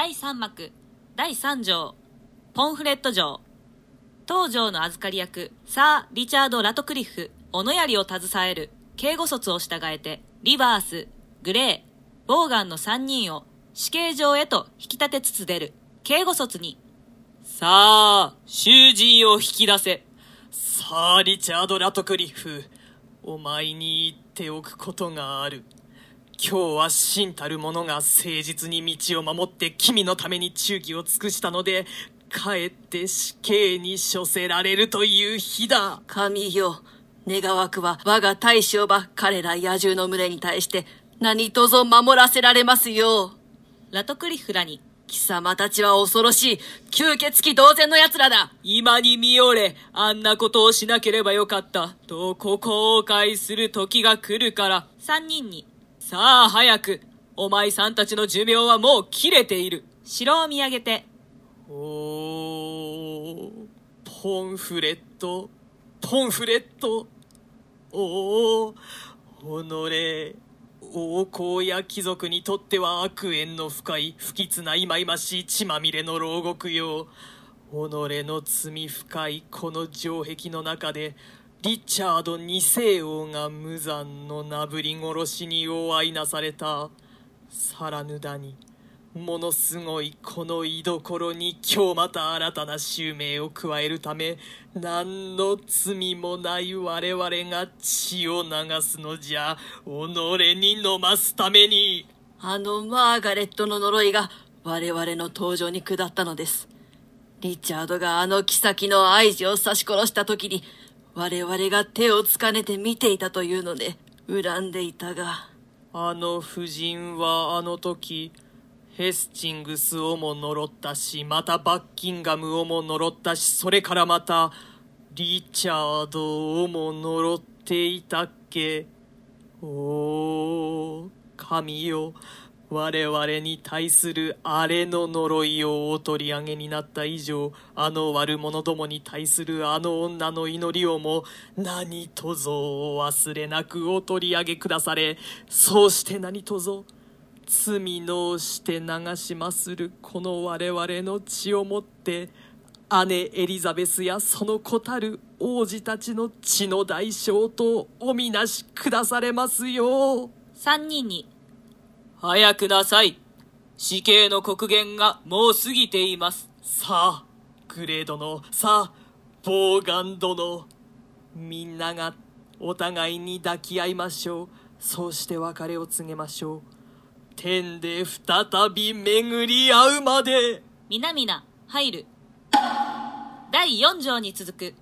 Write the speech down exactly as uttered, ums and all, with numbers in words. だいさんまくだいさんじょうポンフレット城当城の預かり役サー・リチャード・ラトクリフ斧槍を携える警護卒を従えてリバース、グレー、ボーガンのさんにんを死刑場へと引き立てつつ出る警護卒にさあ囚人を引き出せ。さあリチャード・ラトクリフ、お前に言っておくことがある。今日は真たる者が誠実に道を守って君のために忠義を尽くしたので、かえって死刑に処せられるという日だ。神よ、願わくは我が大将ば彼ら野獣の群れに対して何とぞ守らせられますよう。ラトクリフらに、貴様たちは恐ろしい吸血鬼同然の奴らだ。今に見よれ、あんなことをしなければよかったと後悔する時が来るから。三人に、さあ早く、お前さんたちの寿命はもう切れている。城を見上げて、おー、ポンフレット、ポンフレット、おー、おのれ。王侯や貴族にとっては悪縁の深い不吉な忌々しい血まみれの牢獄よ。己の罪深いこの城壁の中でリチャード二世王が無残のなぶり殺しにおあいなされた。さらぬだに、ものすごいこの居所に今日また新たな襲名を加えるため、何の罪もない我々が血を流すのじゃ、己に飲ますために。あのマーガレットの呪いが我々の登場に下ったのです。リチャードがあの妃の愛児を刺し殺した時に我々が手をつかねて見ていたというので恨んでいたが、あの夫人はあの時ヘスチングスをも呪ったし、またバッキンガムをも呪ったし、それからまたリチャードをも呪っていたっけ。おー、神よ、我々に対するあれの呪いをお取り上げになった以上、あの悪者どもに対するあの女の祈りをも何とぞお忘れなくお取り上げくだされ。そうして何とぞ罪のして流しまするこの我々の血をもって姉エリザベスやその子たる王子たちの血の代償とおみなしくだされますよう。三人に、早くなさい、死刑の刻限がもう過ぎています。さあグレー殿、さあボーガン殿、みんながお互いに抱き合いましょう。そうして別れを告げましょう。天で再び巡り合うまで。みなみな入る。だいよんじょうに続く。